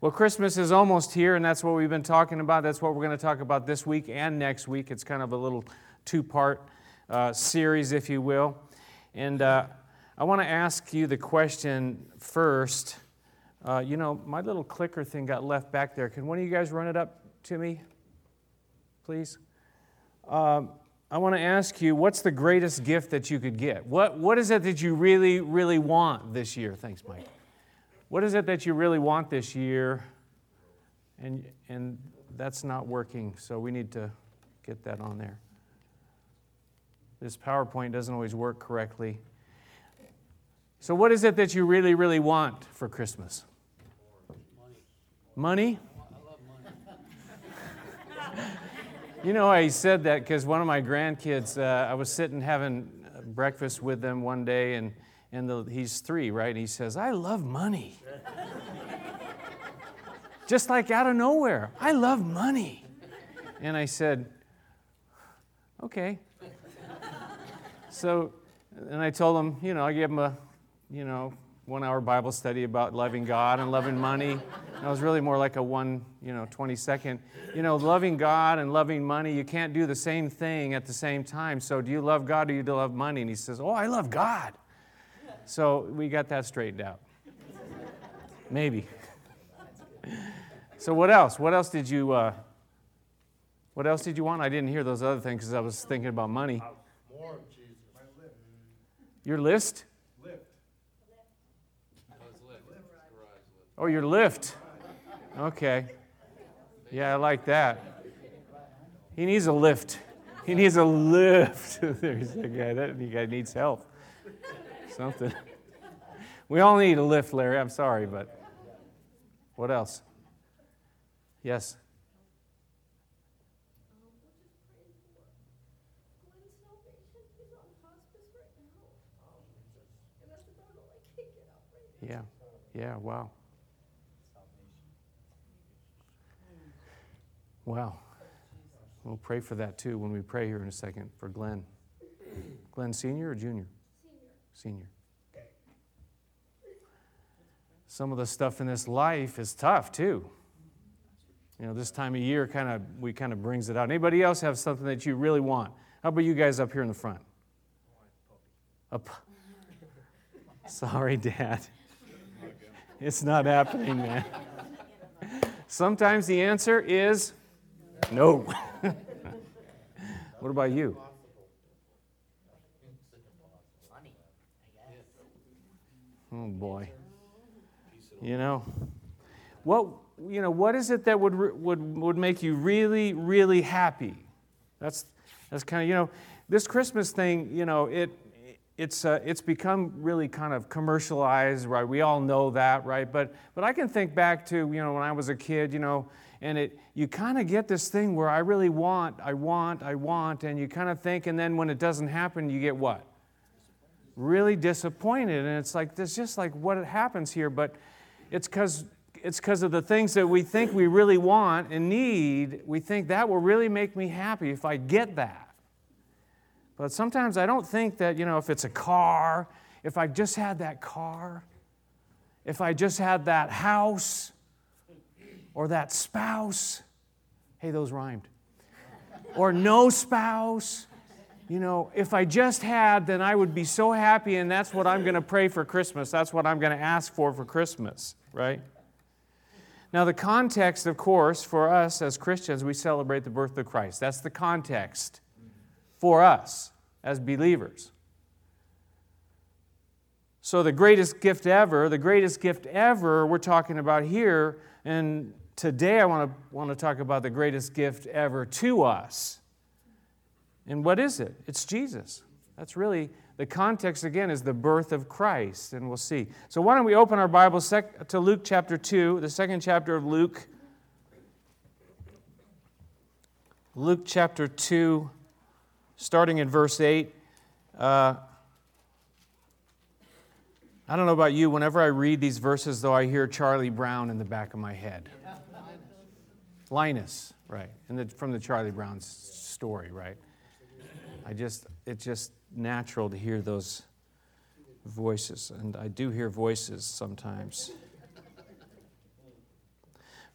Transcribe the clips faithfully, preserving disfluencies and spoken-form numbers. Well, Christmas is almost here, and that's what we've been talking about. That's what we're going to talk about this week and next week. It's kind of a little two-part uh, series, if you will. And uh, I want to ask you the question first. Uh, you know, my little clicker thing got left back there. Can one of you guys run it up to me, please? Um, I want to ask you, what's the greatest gift that you could get? What What is it that you really, really want this year? Thanks, Mike. What is it that you really want this year? And and that's not working, so we need to get that on there. This PowerPoint doesn't always work correctly. So what is it that you really, really want for Christmas? Money? Money? I love money. You know, I said that because one of my grandkids, uh, I was sitting having breakfast with them one day, and And the, he's three, right? And he says, I love money. Just like out of nowhere. I love money. And I said, okay. So, and I told him, you know, I gave him a, you know, one-hour Bible study about loving God and loving money. And I was really more like a one, you know, twenty-second. You know, loving God and loving money, you can't do the same thing at the same time. So do you love God or do you love money? And he says, oh, I love God. So we got that straightened out. Maybe. So what else? What else did you? Uh, what else did you want? I didn't hear those other things because I was thinking about money. More of Jesus. My lift. Your list? Lift. Oh, your lift. Okay. Yeah, I like that. He needs a lift. He needs a lift. There's a guy. That guy needs help. Something. We all need a lift, Larry. I'm sorry, but what else? Yes. Yeah. Yeah. Wow. Wow. We'll pray for that too when we pray here in a second for Glenn. Glenn, senior or junior? Senior. Some of the stuff in this life is tough too. You know, this time of year kind of we kind of brings it out. Anybody else have something that you really want? How about you guys up here in the front? A pu- Sorry, Dad. It's not happening, man. Sometimes the answer is no. What about you? Oh boy, you know, what you know, what is it that would would would make you really, really happy? That's that's kind of you know, this Christmas thing. You know, it it's uh, it's become really kind of commercialized, right? We all know that, right? But but I can think back to you know when I was a kid, you know, and it you kind of get this thing where I really want, I want, I want, and you kind of think, and then when it doesn't happen, you get what? Really disappointed, and it's like this just like what happens here, but it's because it's because of the things that we think we really want and need. We think that will really make me happy if I get that. But sometimes I don't think that, you know, if it's a car, if I just had that car, if I just had that house or that spouse, hey, those rhymed, or no spouse. You know, if I just had, then I would be so happy, and that's what I'm going to pray for Christmas. That's what I'm going to ask for for Christmas, right? Now, the context, of course, for us as Christians, we celebrate the birth of Christ. That's the context for us as believers. So the greatest gift ever, the greatest gift ever we're talking about here, and today I want to want to talk about the greatest gift ever to us. And what is it? It's Jesus. That's really the context, again, is the birth of Christ, and we'll see. So why don't we open our Bible sec- to Luke chapter two, the second chapter of Luke. Luke chapter two, starting in verse eight. Uh, I don't know about you, whenever I read these verses, though, I hear Charlie Brown in the back of my head. Linus, right, in the, from the Charlie Brown story, right? I just, it's just natural to hear those voices, and I do hear voices sometimes.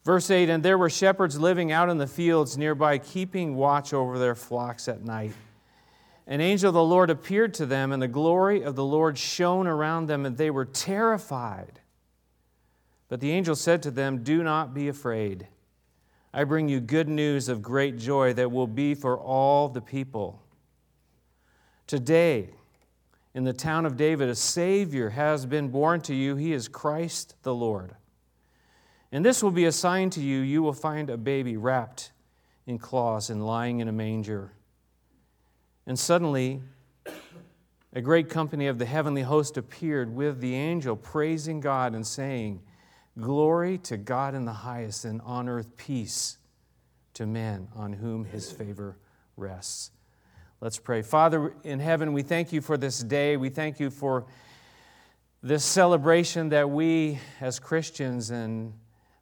Verse eight, and there were shepherds living out in the fields nearby, keeping watch over their flocks at night. An angel of the Lord appeared to them, and the glory of the Lord shone around them, and they were terrified. But the angel said to them, do not be afraid. I bring you good news of great joy that will be for all the people. Today, in the town of David, a Savior has been born to you. He is Christ the Lord. And this will be a sign to you. You will find a baby wrapped in cloths and lying in a manger. And suddenly, a great company of the heavenly host appeared with the angel, praising God and saying, glory to God in the highest, and on earth peace to men on whom his favor rests. Let's pray. Father in heaven, we thank you for this day. We thank you for this celebration that we as Christians and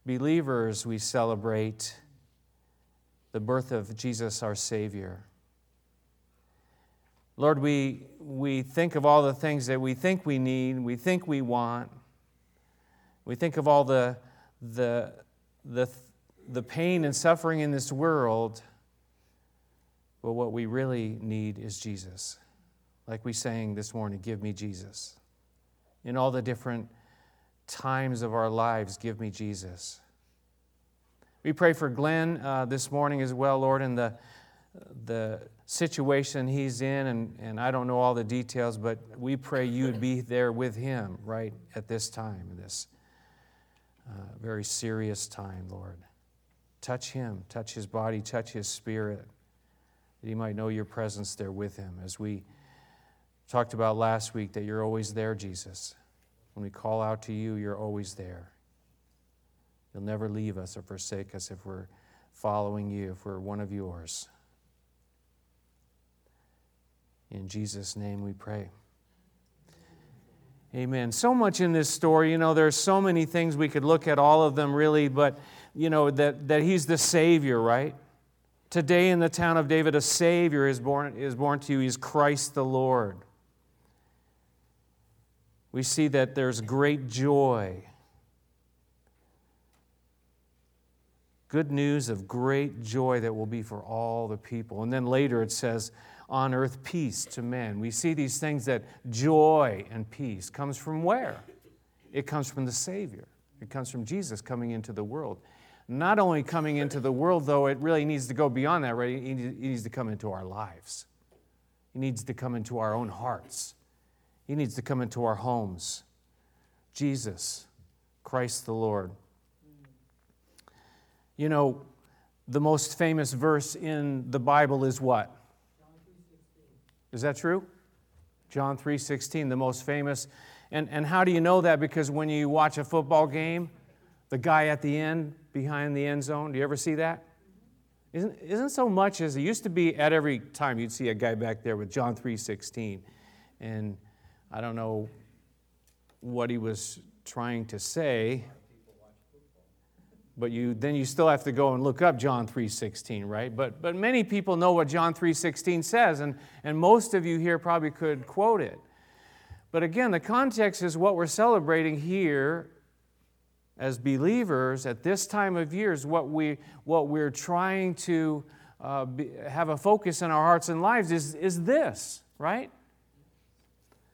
believers, we celebrate the birth of Jesus, our Savior. Lord, we, we think of all the things that we think we need, we think we want. We think of all the, the, the, the pain and suffering in this world. But what we really need is Jesus. Like we sang this morning, give me Jesus. In all the different times of our lives, give me Jesus. We pray for Glenn uh, this morning as well, Lord, and the the situation he's in, and, and I don't know all the details, but we pray you would be there with him right at this time, this uh, very serious time, Lord. Touch him, touch his body, touch his spirit, that he might know your presence there with him. As we talked about last week, that you're always there, Jesus. When we call out to you, you're always there. You'll never leave us or forsake us if we're following you, if we're one of yours. In Jesus' name we pray. Amen. So much in this story, you know, there's so many things we could look at, all of them really, but, you know, that, that he's the Savior, right? Today in the town of David, a Savior is born, is born to you. He's Christ the Lord. We see that there's great joy. Good news of great joy that will be for all the people. And then later it says, on earth, peace to men. We see these things, that joy and peace comes from where? It comes from the Savior. It comes from Jesus coming into the world. Not only coming into the world, though, it really needs to go beyond that, right? It needs to come into our lives. It needs to come into our own hearts. It needs to come into our homes. Jesus, Christ the Lord. You know, the most famous verse in the Bible is what? Is that true? John three sixteen, the most famous. And, and how do you know that? Because when you watch a football game, the guy at the end, behind the end zone, do you ever see that? Isn't, isn't so much as it used to be at every time you'd see a guy back there with John three sixteen. And I don't know what he was trying to say, but you then you still have to go and look up John three sixteen, right? But but many people know what John three sixteen says, and, and most of you here probably could quote it. But again, the context is what we're celebrating here as believers at this time of year is what, we, what we're trying to uh, be, have a focus in our hearts and lives is, is this, right?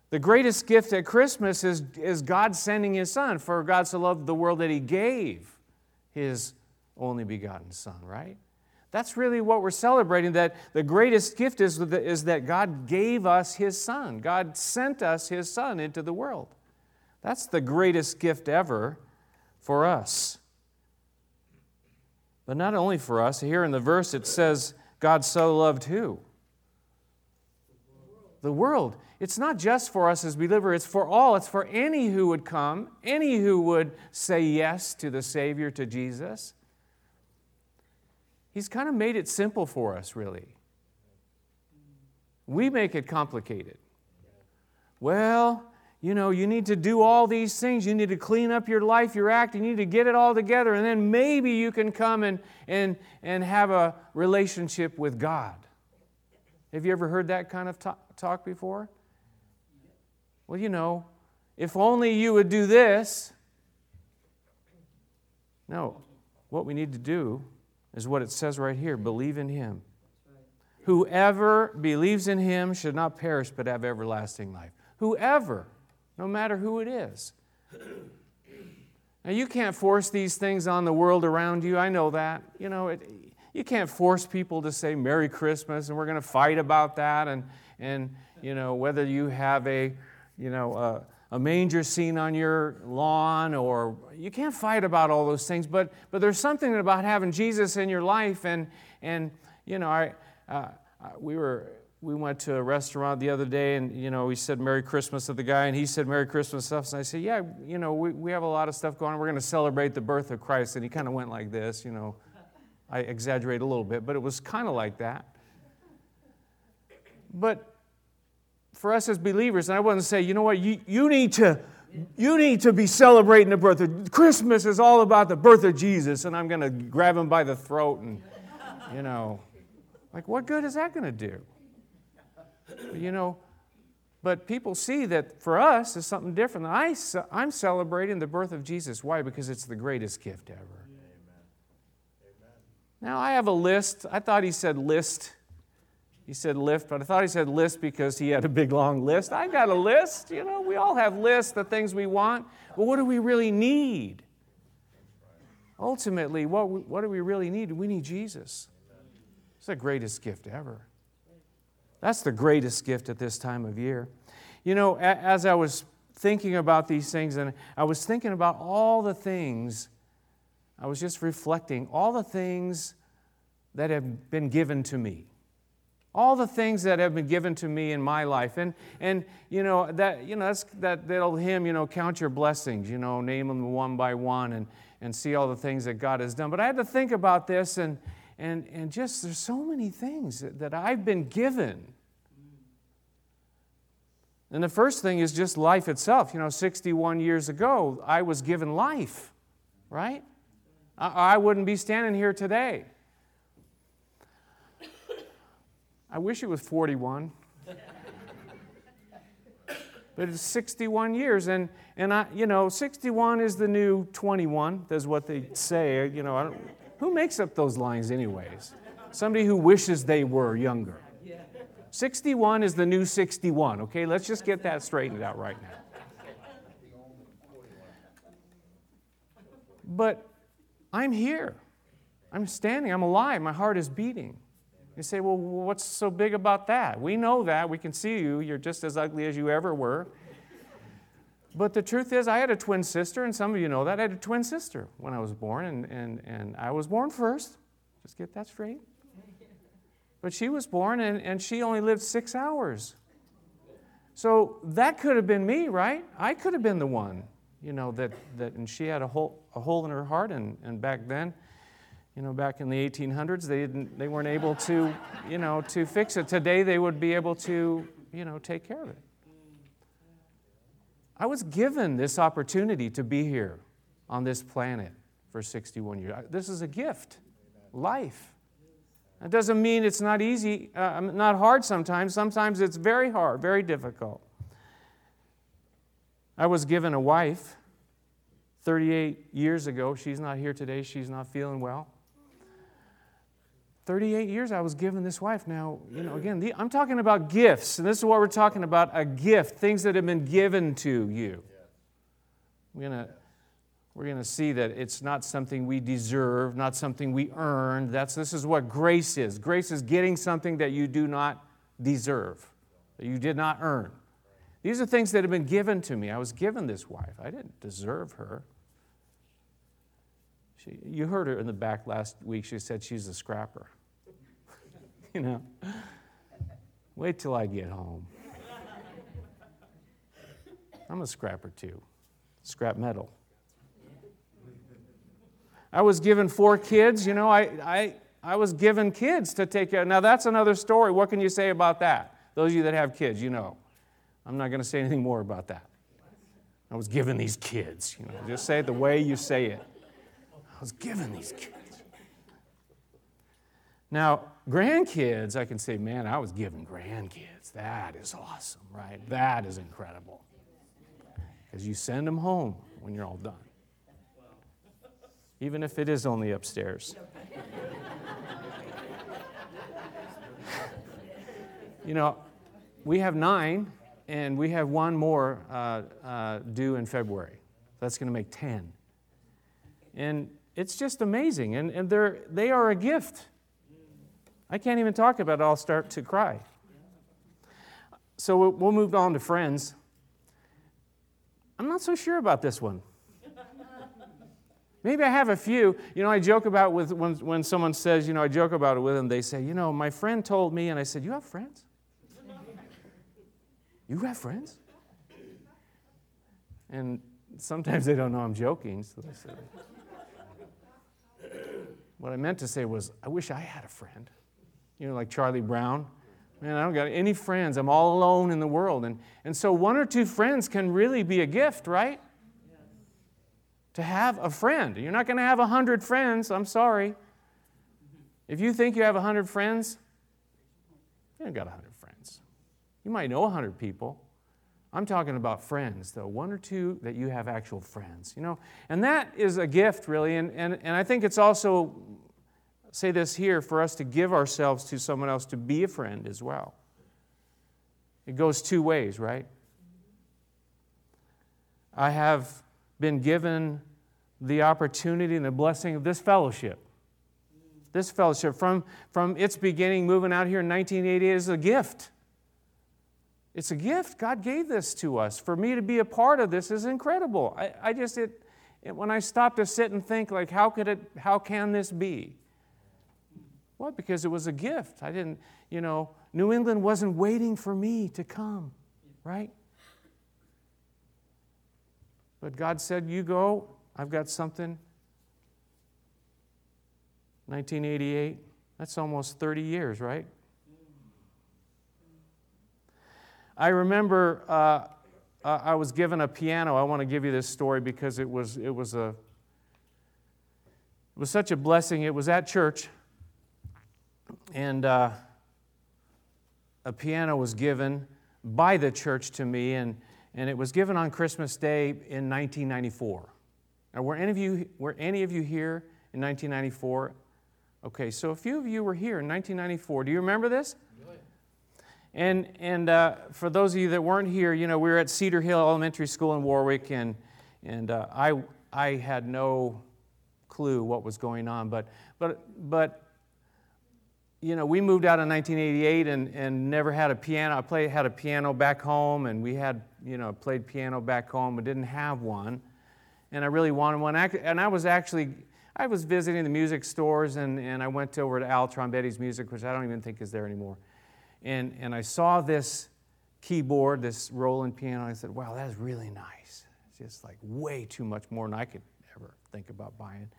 The greatest gift at Christmas is, is God sending His Son, for God so loved the world that He gave His only begotten Son, right? That's really what we're celebrating, that the greatest gift is, is that God gave us His Son. God sent us His Son into the world. That's the greatest gift ever for us. But not only for us, here in the verse it says, God so loved who? The world. It's not just for us as believers, it's for all. It's for any who would come, any who would say yes to the Savior, to Jesus. He's kind of made it simple for us, really. We make it complicated. Well, you know, you need to do all these things. You need to clean up your life, your act. You need to get it all together, and then maybe you can come and, and, and have a relationship with God. Have you ever heard that kind of talk before? Well, you know, if only you would do this. No, What we need to do is what it says right here, believe in Him. Whoever believes in Him should not perish but have everlasting life. Whoever, no matter who it is. Now, you can't force these things on the world around you. I know that. You know, it, you can't force people to say Merry Christmas, and we're going to fight about that, and, and you know, whether you have a, you know, a, a manger scene on your lawn, or you can't fight about all those things, but but there's something about having Jesus in your life, and and you know, I uh, we were we went to a restaurant the other day, and you know, we said Merry Christmas to the guy, and he said Merry Christmas to us, and I said, yeah, you know, we, we have a lot of stuff going on. We're going to celebrate the birth of Christ, and he kind of went like this, you know, I exaggerate a little bit, but it was kind of like that. But for us as believers, and I wouldn't say, you know what, you, you need to you need to be celebrating the birth of Christmas is all about the birth of Jesus, and I'm going to grab him by the throat and, you know, like what good is that going to do? But, you know, but people see that for us is something different. I, I'm celebrating the birth of Jesus. Why? Because it's the greatest gift ever. Amen. Amen. Now, I have a list. I thought he said list. He said lift, but I thought he said list because he had a big, long list. I've got a list. You know, we all have lists, the things we want. But what do we really need? Ultimately, what we, what do we really need? We need Jesus. It's the greatest gift ever. That's the greatest gift at this time of year. You know, as I was thinking about these things, and I was thinking about all the things, I was just reflecting, all the things that have been given to me. All the things that have been given to me in my life, and and you know that you know that's that that old hymn, you know, count your blessings, you know, name them one by one, and and see all the things that God has done. But I had to think about this, and and and just there's so many things that, that I've been given. And the first thing is just life itself. You know, sixty-one years ago, I was given life, right? I, I wouldn't be standing here today. I wish it was forty-one, but it's sixty-one years, and and I, you know, sixty-one is the new twenty-one. That's what they say. You know, I don't, who makes up those lines, anyways? Somebody who wishes they were younger. sixty-one is the new sixty-one. Okay, let's just get that straightened out right now. But I'm here. I'm standing. I'm alive. My heart is beating. You say, well, what's so big about that? We know that. We can see you. You're just as ugly as you ever were. But the truth is, I had a twin sister, and some of you know that. I had a twin sister when I was born, and, and, and I was born first. Just get that straight. But she was born, and, and she only lived six hours. So that could have been me, right? I could have been the one, you know, that, that and she had a hole, a hole in her heart, and, and back then, you know, back in the eighteen hundreds, they didn't, they weren't able to, you know, to fix it. Today, they would be able to, you know, take care of it. I was given this opportunity to be here on this planet for sixty-one years. This is a gift, life. That doesn't mean it's not easy, uh, not hard sometimes. Sometimes it's very hard, very difficult. I was given a wife thirty-eight years ago. She's not here today. She's not feeling well. thirty-eight years I was given this wife. Now, you know, again, the, I'm talking about gifts, and this is what we're talking about, a gift, things that have been given to you. We're going to we're gonna see that it's not something we deserve, not something we earned. That's, this is what grace is. Grace is getting something that you do not deserve, that you did not earn. These are things that have been given to me. I was given this wife. I didn't deserve her. She, you heard her in the back last week. She said she's a scrapper. You know, wait till I get home. I'm a scrapper too. Scrap metal. I was given four kids. You know, I, I, I was given kids to take care of. Now, that's another story. What can you say about that? Those of you that have kids, you know. I'm not going to say anything more about that. I was given these kids. You know, just say it the way you say it. I was given these kids. Now, grandkids, I can say, man, I was given grandkids. That is awesome, right? That is incredible. Because you send them home when you're all done. even if it is only upstairs. You know, we have nine, and we have one more uh, uh, due in February. That's going to make ten. And it's just amazing, and, and they're, they are a gift. I can't even talk about it. I'll start to cry. So we'll, we'll move on to friends. I'm not so sure about this one. Maybe I have a few. You know, I joke about with when, when someone says, you know, I joke about it with them. They say, you know, my friend told me, and I said, you have friends? You have friends? And sometimes they don't know I'm joking. So they say, what I meant to say was, I wish I had a friend. You know, like Charlie Brown. Man, I don't got any friends. I'm all alone in the world. And, and so one or two friends can really be a gift, right? To have a friend. You're not going to have a hundred friends. I'm sorry. If you think you have a hundred friends, you ain't got a hundred friends. You might know a hundred people. I'm talking about friends, though. One or two that you have actual friends, you know. And that is a gift, really. And, and, and I think it's also, say this here, for us to give ourselves to someone else to be a friend as well. It goes two ways, right? I have been given the opportunity and the blessing of this fellowship. This fellowship, from, from its beginning, moving out here in nineteen eighty-eight, is a gift. It's a gift. God gave this to us. For me to be a part of this is incredible. I, I just, it, it, when I stop to sit and think, like, how could it, how can this be? Well, because it was a gift. I didn't, you know, New England wasn't waiting for me to come, right? But God said, you go, I've got something. nineteen eighty-eight, that's almost thirty years, right? I remember uh, I was given a piano. I want to give you this story because it was it was a it was such a blessing. It was at church, and uh, a piano was given by the church to me, and And it was given on Christmas Day in nineteen ninety-four. Now, were any of you were any of you here in nineteen ninety-four? Okay, so a few of you were here in nineteen ninety-four. Do you remember this? Really? And and uh, for those of you that weren't here, you know, we were at Cedar Hill Elementary School in Warwick, and and uh, I I had no clue what was going on, but but but. You know, we moved out in nineteen eighty-eight and, and never had a piano. I played, had a piano back home, and we had, you know, played piano back home, but didn't have one. And I really wanted one. And I was actually, I was visiting the music stores, and, and I went over to Al Trombetti's Music, which I don't even think is there anymore. And, and I saw this keyboard, this Roland piano, and I said, wow, that is really nice. It's just like way too much more than I could ever think about buying.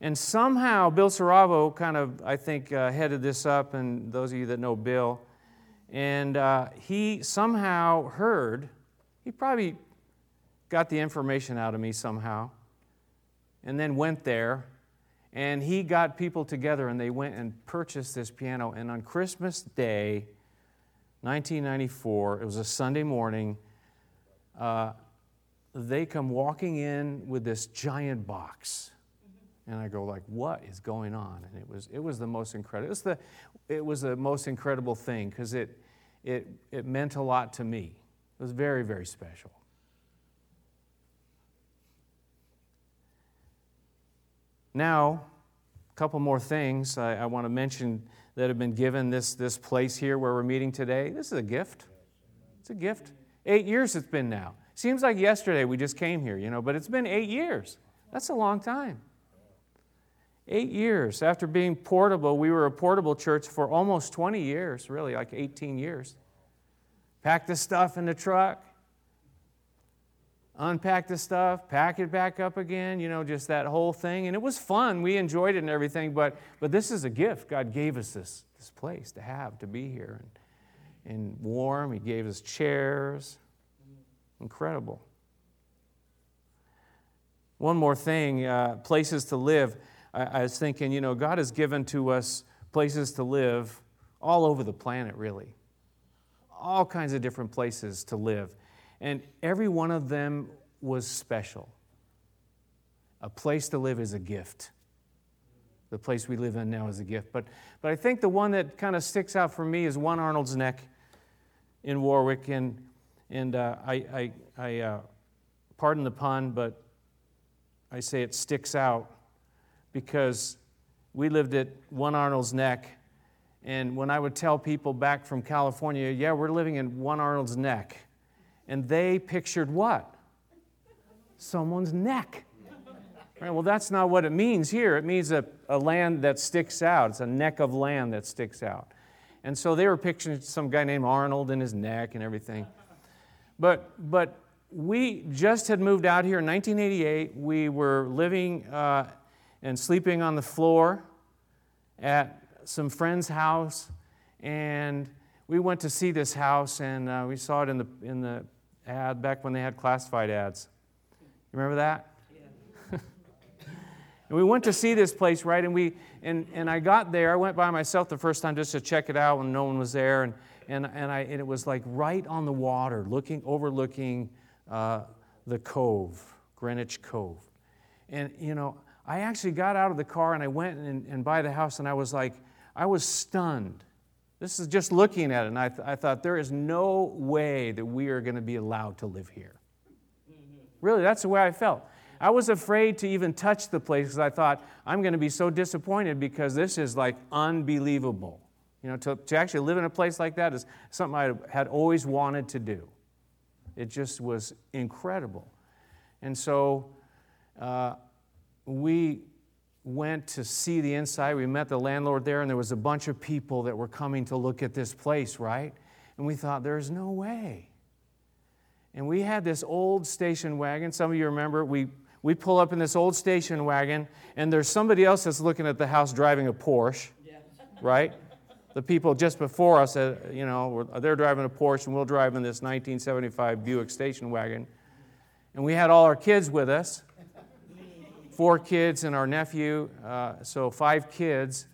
And somehow Bill Saravo kind of, I think, uh, headed this up, and those of you that know Bill, and uh, he somehow heard, he probably got the information out of me somehow, and then went there, and he got people together, and they went and purchased this piano, and on Christmas Day, nineteen ninety-four, it was a Sunday morning, uh, they come walking in with this giant box. And I go like, what is going on? And it was it was the most incredible. It was the it was the most incredible thing because it it it meant a lot to me. It was very, very special. Now, a couple more things I, I want to mention that have been given. This this place here where we're meeting today. This is a gift. It's a gift. Eight years it's been now. Seems like yesterday we just came here, you know, but it's been eight years. That's a long time. Eight years. After being portable, we were a portable church for almost twenty years, really, like eighteen years. Packed the stuff in the truck, unpacked the stuff, pack it back up again, you know, just that whole thing. And it was fun. We enjoyed it and everything, but but this is a gift. God gave us this, this place to have, to be here. And, and warm. He gave us chairs. Incredible. One more thing, uh, places to live. I was thinking, you know, God has given to us places to live all over the planet, really. All kinds of different places to live. And every one of them was special. a place to live is a gift. The place we live in now is a gift. But, but I think the one that kind of sticks out for me is One Arnold's Neck in Warwick. And, and uh, I, I, I uh, pardon the pun, but I say it sticks out because we lived at One Arnold's Neck. And when I would tell people back from California, yeah, we're living in One Arnold's Neck, and they pictured what? Someone's neck. Right, well, that's not what it means here. It means a, a land that sticks out. It's a neck of land that sticks out. And so they were picturing some guy named Arnold in his neck and everything. But but we just had moved out here in nineteen eighty-eight. We were living uh, and sleeping on the floor at some friend's house, and we went to see this house, and uh, we saw it in the in the ad back when they had classified ads. You remember that? Yeah. And we went to see this place, right? And we and and I got there. I went by myself the first time just to check it out when no one was there, and and and I and it was like right on the water, looking overlooking uh, the Cove, Greenwich Cove, and you know I actually got out of the car and I went and and by the house, and I was like. I was stunned. This is just looking at it, and I, th- I thought, there is no way that we are going to be allowed to live here. Mm-hmm. Really, that's the way I felt. I was afraid to even touch the place because I thought, I'm going to be so disappointed because this is like unbelievable. You know, to, to actually live in a place like that is something I had always wanted to do. It just was incredible. And so uh, we... went to see the inside. We met the landlord there, and there was a bunch of people that were coming to look at this place, right? And we thought, there's no way. And we had this old station wagon. Some of you remember, we, we pull up in this old station wagon, and there's somebody else that's looking at the house driving a Porsche, yeah. Right? The people just before us, you know, they're driving a Porsche, and we'll drive in this nineteen seventy-five Buick station wagon. And we had all our kids with us. Four kids and our nephew, uh, so five kids.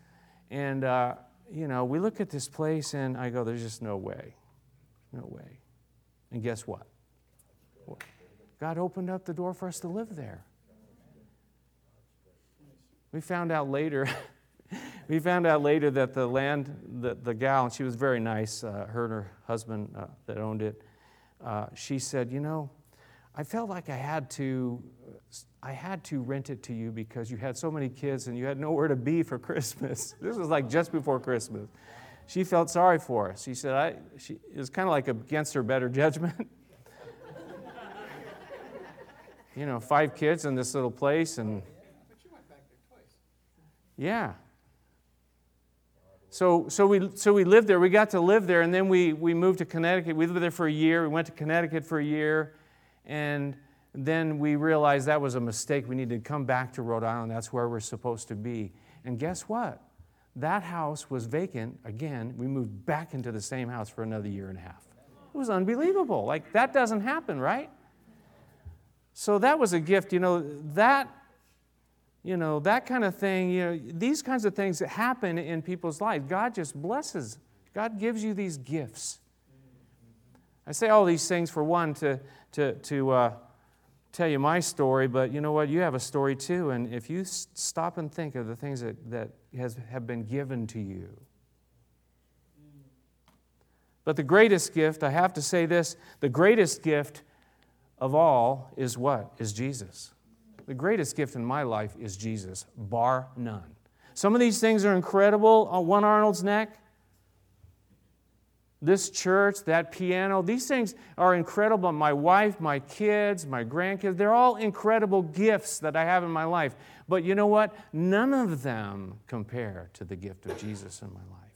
And, uh, you know, we look at this place and I go, there's just no way. No way. And guess what? God opened up the door for us to live there. We found out later, we found out later that the land, the, the gal, and she was very nice, uh, her and her husband uh, that owned it, uh, she said, you know, I felt like I had to I had to rent it to you because you had so many kids and you had nowhere to be for Christmas. This was like just before Christmas. She felt sorry for us. She said, I, she, it was kind of like against her better judgment. You know, five kids in this little place. And but you went back there twice. Yeah. So so we so we lived there. We got to live there, and then we, we moved to Connecticut. We lived there for a year. We went to Connecticut for a year. And then we realized that was a mistake. We needed to come back to Rhode Island. That's where we're supposed to be. And guess what? That house was vacant again. We moved back into the same house for another year and a half. It was unbelievable. Like, that doesn't happen, right? So that was a gift. You know, that, you know, that kind of thing, you know, these kinds of things that happen in people's lives. God just blesses. God gives you these gifts. I say all these things for one to to to uh, tell you my story, but you know what? You have a story too, and if you s- stop and think of the things that that has have been given to you. But the greatest gift, I have to say this: the greatest gift of all is what? Is Jesus. The greatest gift in my life is Jesus, bar none. Some of these things are incredible. On One Arnold's Neck. This church, that piano, these things are incredible. My wife, my kids, my grandkids, they're all incredible gifts that I have in my life. But you know what? None of them compare to the gift of Jesus in my life.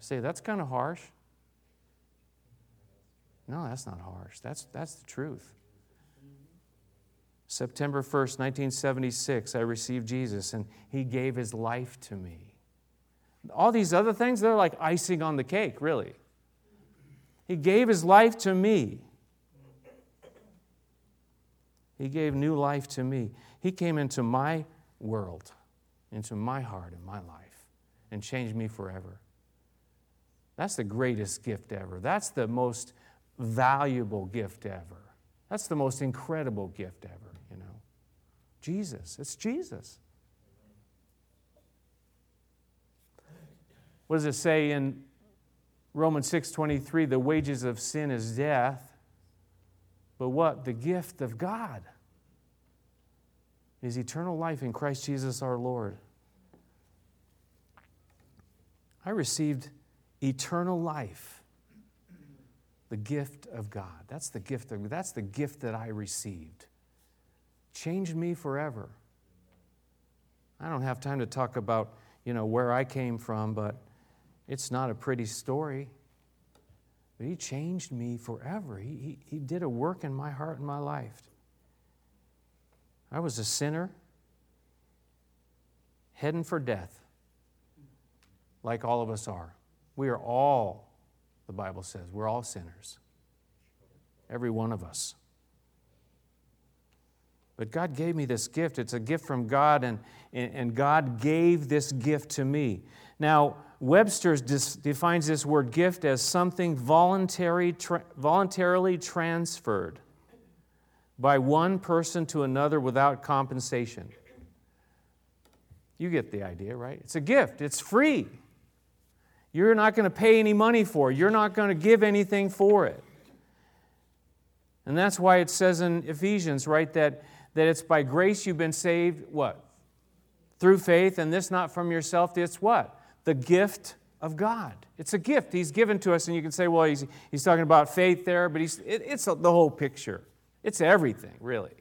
Say, that's kind of harsh. No, that's not harsh. That's, that's the truth. September first, nineteen seventy-six, I received Jesus, and He gave His life to me. All these other things, they're like icing on the cake, really. He gave His life to me. He gave new life to me. He came into my world, into my heart and my life, and changed me forever. That's the greatest gift ever. That's the most valuable gift ever. That's the most incredible gift ever. Jesus. It's Jesus. What does it say in Romans six twenty-three? The wages of sin is death, but what? The gift of God is eternal life in Christ Jesus our Lord. I received eternal life, the gift of God. That's the gift of, that's the gift that I received. Changed me forever. I don't have time to talk about, you know, where I came from, but it's not a pretty story. But He changed me forever. He, he, he did a work in my heart and my life. I was a sinner, heading for death, like all of us are. We are all, the Bible says, we're all sinners. Every one of us. But God gave me this gift. It's a gift from God, and, and God gave this gift to me. Now, Webster's dis- defines this word gift as something voluntary, tra- voluntarily transferred by one person to another without compensation. You get the idea, right? It's a gift. It's free. You're not going to pay any money for it. You're not going to give anything for it. And that's why it says in Ephesians, right, that, that it's by grace you've been saved, what? Through faith, and this not from yourself, it's what? The gift of God. It's a gift He's given to us, and you can say, well, he's, he's talking about faith there, but he's, it, it's the whole picture. It's everything, really,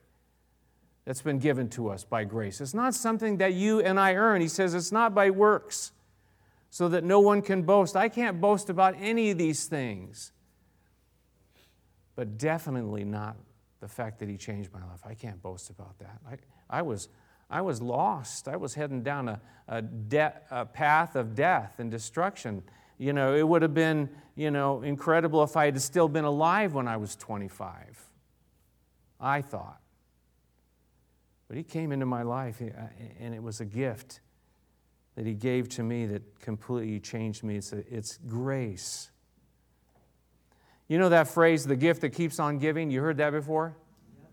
that's been given to us by grace. It's not something that you and I earn. He says it's not by works, so that no one can boast. I can't boast about any of these things, but definitely not the fact that He changed my life. I can't boast about that. I, I was I was lost. I was heading down a, a, de- a path of death and destruction. You know, it would have been, you know, incredible if I had still been alive when I was twenty-five, I thought. But He came into my life, and it was a gift that He gave to me that completely changed me. It's, a, it's grace. You know that phrase, the gift that keeps on giving? You heard that before?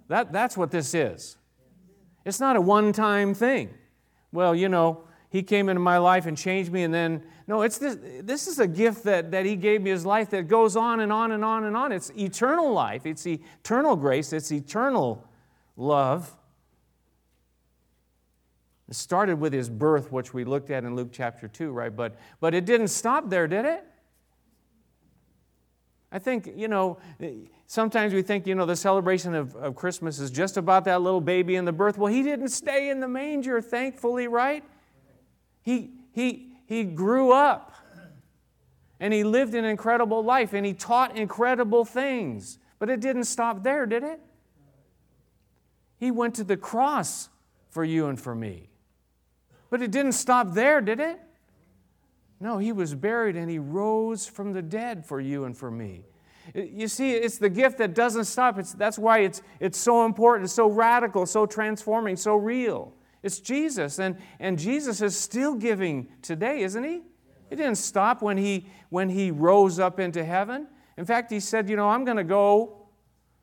That, that's what this is. It's not a one-time thing. Well, you know, He came into my life and changed me, and then... No, it's this, this is a gift that, that He gave me, His life, that goes on and on and on and on. It's eternal life. It's eternal grace. It's eternal love. It started with His birth, which we looked at in Luke chapter two, right? But, but it didn't stop there, did it? I think, you know, sometimes we think, you know, the celebration of, of Christmas is just about that little baby and the birth. Well, He didn't stay in the manger, thankfully, right? He, he, he grew up, and He lived an incredible life, and He taught incredible things. But it didn't stop there, did it? He went to the cross for you and for me. But it didn't stop there, did it? No, He was buried and He rose from the dead for you and for me. You see, it's the gift that doesn't stop. It's, that's why it's, it's so important, so radical, so transforming, so real. It's Jesus, and, and Jesus is still giving today, isn't He? It didn't stop when he, when he rose up into heaven. In fact, He said, you know, I'm going to go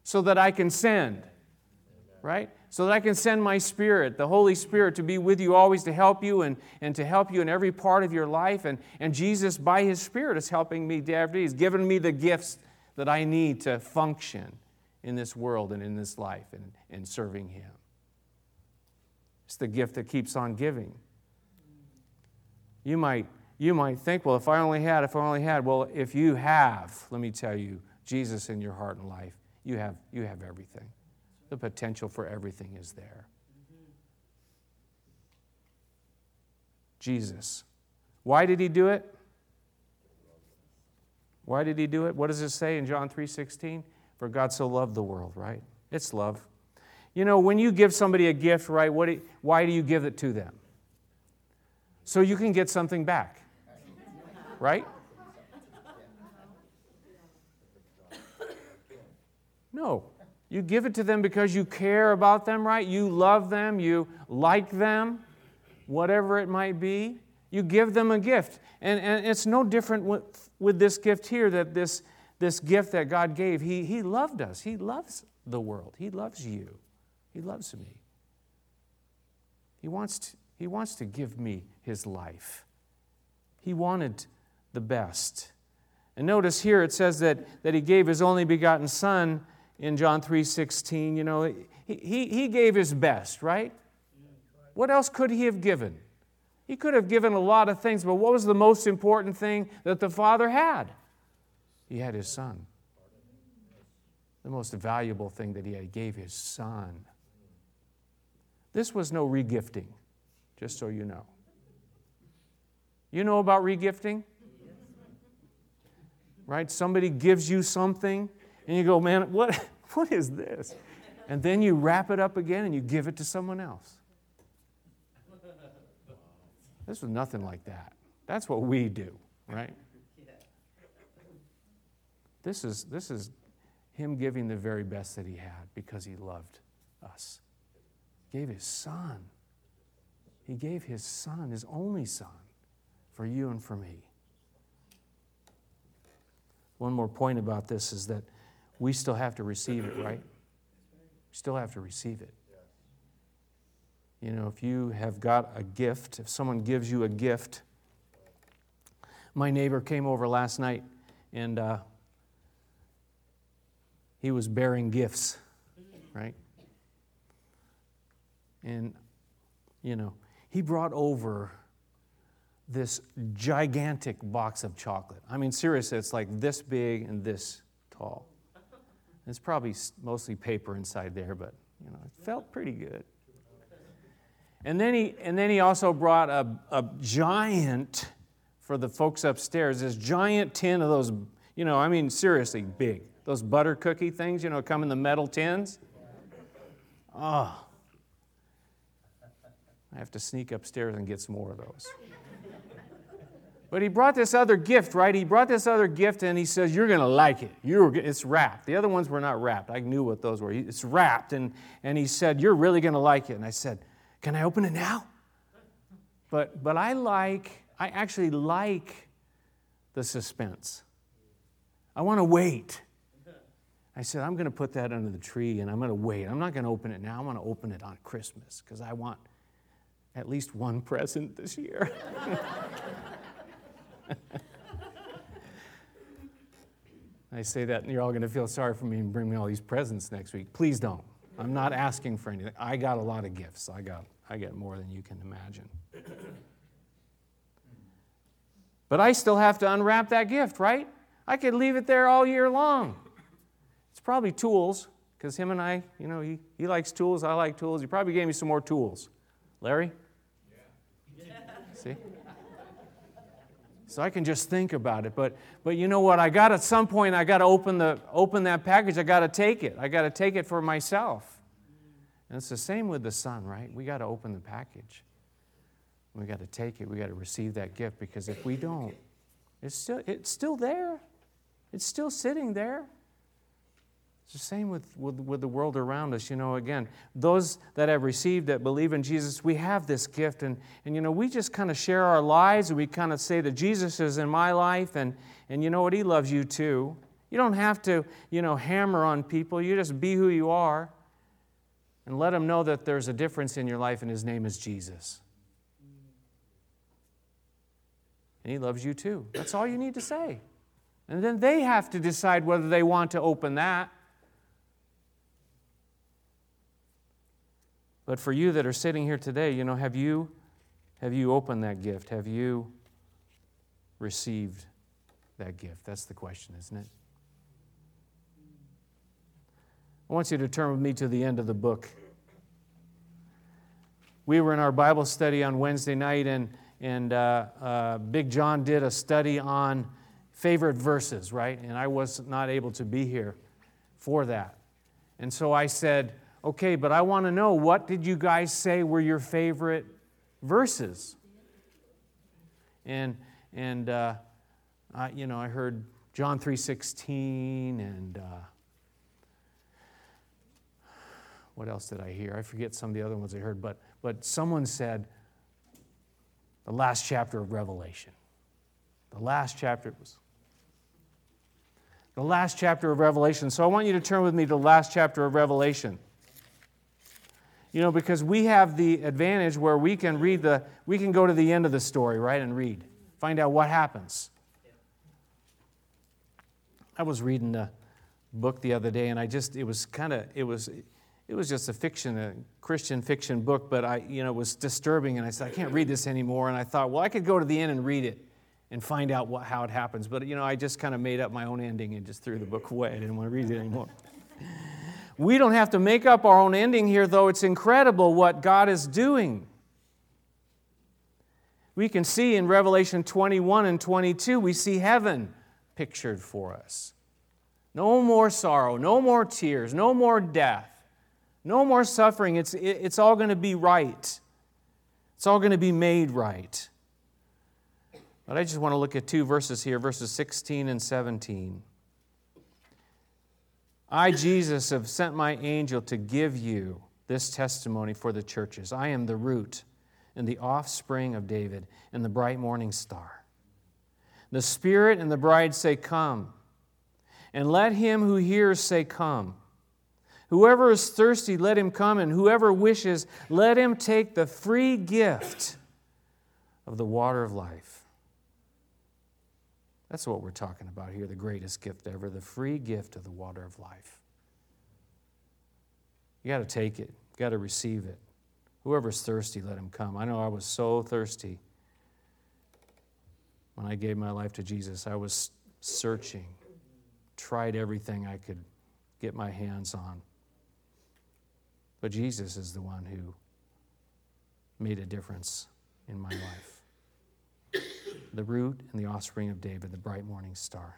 so that I can send, right? So that I can send my Spirit, the Holy Spirit, to be with you always, to help you and, and to help you in every part of your life. And, and Jesus, by His Spirit, is helping me day after day. He's given me the gifts that I need to function in this world and in this life and, and serving Him. It's the gift that keeps on giving. You might, you might think, well, if I only had, if I only had. Well, if you have, let me tell you, Jesus in your heart and life, you have, you have everything. The potential for everything is there. Jesus. Why did He do it? Why did He do it? What does it say in John three sixteen? For God so loved the world, right? It's love. You know, when you give somebody a gift, right, what do you, why do you give it to them? So you can get something back, right? No. You give it to them because you care about them, right? You love them, you like them, whatever it might be. You give them a gift. And, and it's no different with, with this gift here, that this, this gift that God gave. He, he loved us. He loves the world. He loves you. He loves me. He wants to, he wants to give me his life. He wanted the best. And notice here it says that, that he gave his only begotten son in John three sixteen. You know, he, he, he gave his best, right? What else could he have given? He could have given a lot of things, but what was the most important thing that the Father had? He had his son. The most valuable thing that he had, he gave his son. This was no regifting, just so you know. You know about regifting? Right? Somebody gives you something, and you go, man, what, what is this? And then you wrap it up again, and you give it to someone else. This was nothing like that. That's what we do, right? This is, this is him giving the very best that he had because he loved us. He gave his son. He gave his son, his only son, for you and for me. One more point about this is that we still have to receive it, right? We still have to receive it. You know, if you have got a gift, if someone gives you a gift. My neighbor came over last night, and uh, he was bearing gifts, right? And, you know, he brought over this gigantic box of chocolate. I mean, seriously, it's like this big and this tall. It's probably mostly paper inside there, but, you know, it felt pretty good. And then he and then he also brought a, a giant, for the folks upstairs, this giant tin of those, you know, I mean, seriously, big. Those butter cookie things, you know, come in the metal tins. Oh. I have to sneak upstairs and get some more of those. But he brought this other gift, right? He brought this other gift, and he says, you're going to like it. You're, it's wrapped. The other ones were not wrapped. I knew what those were. It's wrapped. And, and he said, you're really going to like it. And I said, can I open it now? But but I like, I actually like the suspense. I want to wait. I said, I'm going to put that under the tree, and I'm going to wait. I'm not going to open it now. I want to open it on Christmas, because I want at least one present this year. I say that, and you're all going to feel sorry for me and bring me all these presents next week. Please don't. I'm not asking for anything. I got a lot of gifts. I got I got more than you can imagine. But I still have to unwrap that gift, right? I could leave it there all year long. It's probably tools, because him and I, you know, he, he likes tools, I like tools. He probably gave me some more tools. Larry? Yeah. See? So I can just think about it. But but you know what? I got at some point I got to open the open that package. I got to take it. I got to take it for myself. And it's the same with the son, right? We got to open the package. We got to take it. We got to receive that gift, because if we don't, it's still it's still there. It's still sitting there. It's the same with, with, with the world around us. You know, again, those that have received, that believe in Jesus, we have this gift. And, and you know, we just kind of share our lives, and we kind of say that Jesus is in my life. And, and you know what? He loves you too. You don't have to, you know, hammer on people. You just be who you are and let them know that there's a difference in your life, and his name is Jesus. And he loves you too. That's all you need to say. And then they have to decide whether they want to open that. But for you that are sitting here today, you know, have you, have you opened that gift? Have you received that gift? That's the question, isn't it? I want you to turn with me to the end of the book. We were in our Bible study on Wednesday night, and, and uh, uh, Big John did a study on favorite verses, right? And I was not able to be here for that. And so I said, okay, but I want to know, what did you guys say were your favorite verses? And, and uh, I, you know, I heard John three sixteen, and uh, what else did I hear? I forget some of the other ones I heard, but, but someone said the last chapter of Revelation. The last chapter was... The last chapter of Revelation. So I want you to turn with me to the last chapter of Revelation. You know, because we have the advantage where we can read the, we can go to the end of the story, right, and read, find out what happens. I was reading a book the other day, and I just, it was kind of, it was, it was just a fiction, a Christian fiction book, but I, you know, it was disturbing, and I said, I can't read this anymore, and I thought, well, I could go to the end and read it and find out what, how it happens, but, you know, I just kind of made up my own ending and just threw the book away. I didn't want to read it anymore. We don't have to make up our own ending here, though. It's incredible what God is doing. We can see in Revelation twenty-one and twenty-two, we see heaven pictured for us. No more sorrow, no more tears, no more death, no more suffering. It's, it, it's all going to be right. It's all going to be made right. But I just want to look at two verses here, verses sixteen and seventeen. I, Jesus, have sent my angel to give you this testimony for the churches. I am the root and the offspring of David and the bright morning star. The Spirit and the bride say, come. And let him who hears say, come. Whoever is thirsty, let him come. And whoever wishes, let him take the free gift of the water of life. That's what we're talking about here, the greatest gift ever, the free gift of the water of life. You got to take it. You got to receive it. Whoever's thirsty, let him come. I know I was so thirsty when I gave my life to Jesus. I was searching, tried everything I could get my hands on. But Jesus is the one who made a difference in my life. The root and the offspring of David, the bright morning star.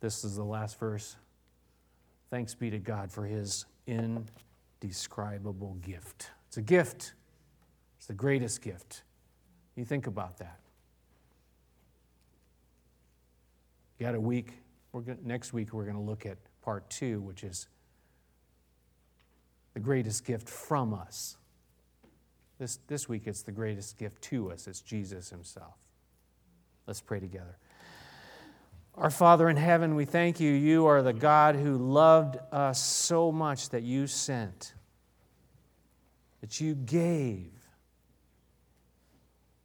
This is the last verse. Thanks be to God for his indescribable gift. It's a gift. It's the greatest gift. You think about that. You got a week. We're gonna, next week we're going to look at part two, which is the greatest gift from us. This, this week, it's the greatest gift to us. It's Jesus himself. Let's pray together. Our Father in heaven, we thank you. You are the God who loved us so much that you sent, that you gave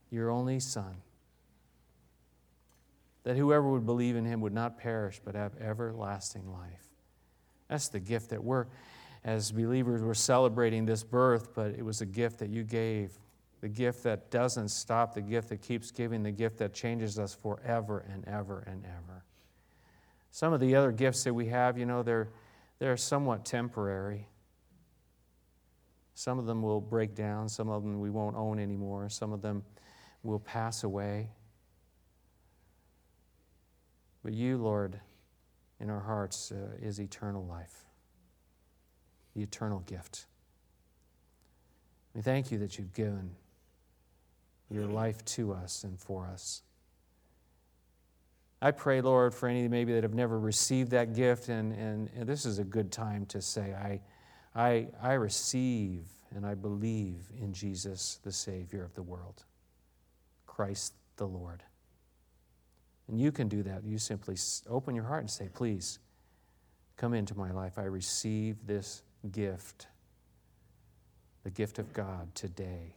your only Son, that whoever would believe in him would not perish but have everlasting life. That's the gift that we're... As believers, we're celebrating this birth, but it was a gift that you gave, the gift that doesn't stop, the gift that keeps giving, the gift that changes us forever and ever and ever. Some of the other gifts that we have, you know, they're, they're somewhat temporary. Some of them will break down. Some of them we won't own anymore. Some of them will pass away. But you, Lord, in our hearts, uh, is eternal life. The eternal gift. We thank you that you've given your life to us and for us. I pray, Lord, for any maybe that have never received that gift, and, and, and this is a good time to say, I, I, I receive and I believe in Jesus, the Savior of the world, Christ the Lord. And you can do that. You simply open your heart and say, please, come into my life. I receive this gift, the gift of God today,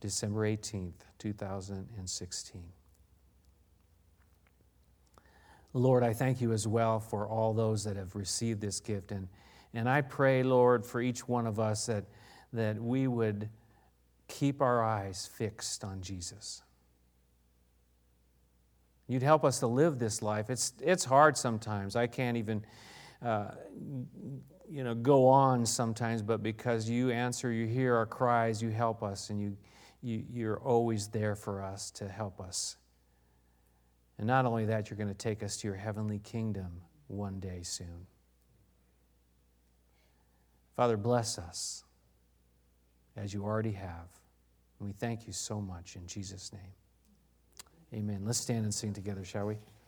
December eighteenth, two thousand sixteen. Lord, I thank you as well for all those that have received this gift. And, and I pray, Lord, for each one of us that, that we would keep our eyes fixed on Jesus. You'd help us to live this life. It's it's hard sometimes. I can't even, uh, you know, go on sometimes. But because you answer, you hear our cries, you help us, and you, you you're always there for us to help us. And not only that, you're going to take us to your heavenly kingdom one day soon. Father, bless us as you already have, and we thank you so much in Jesus' name. Amen. Let's stand and sing together, shall we?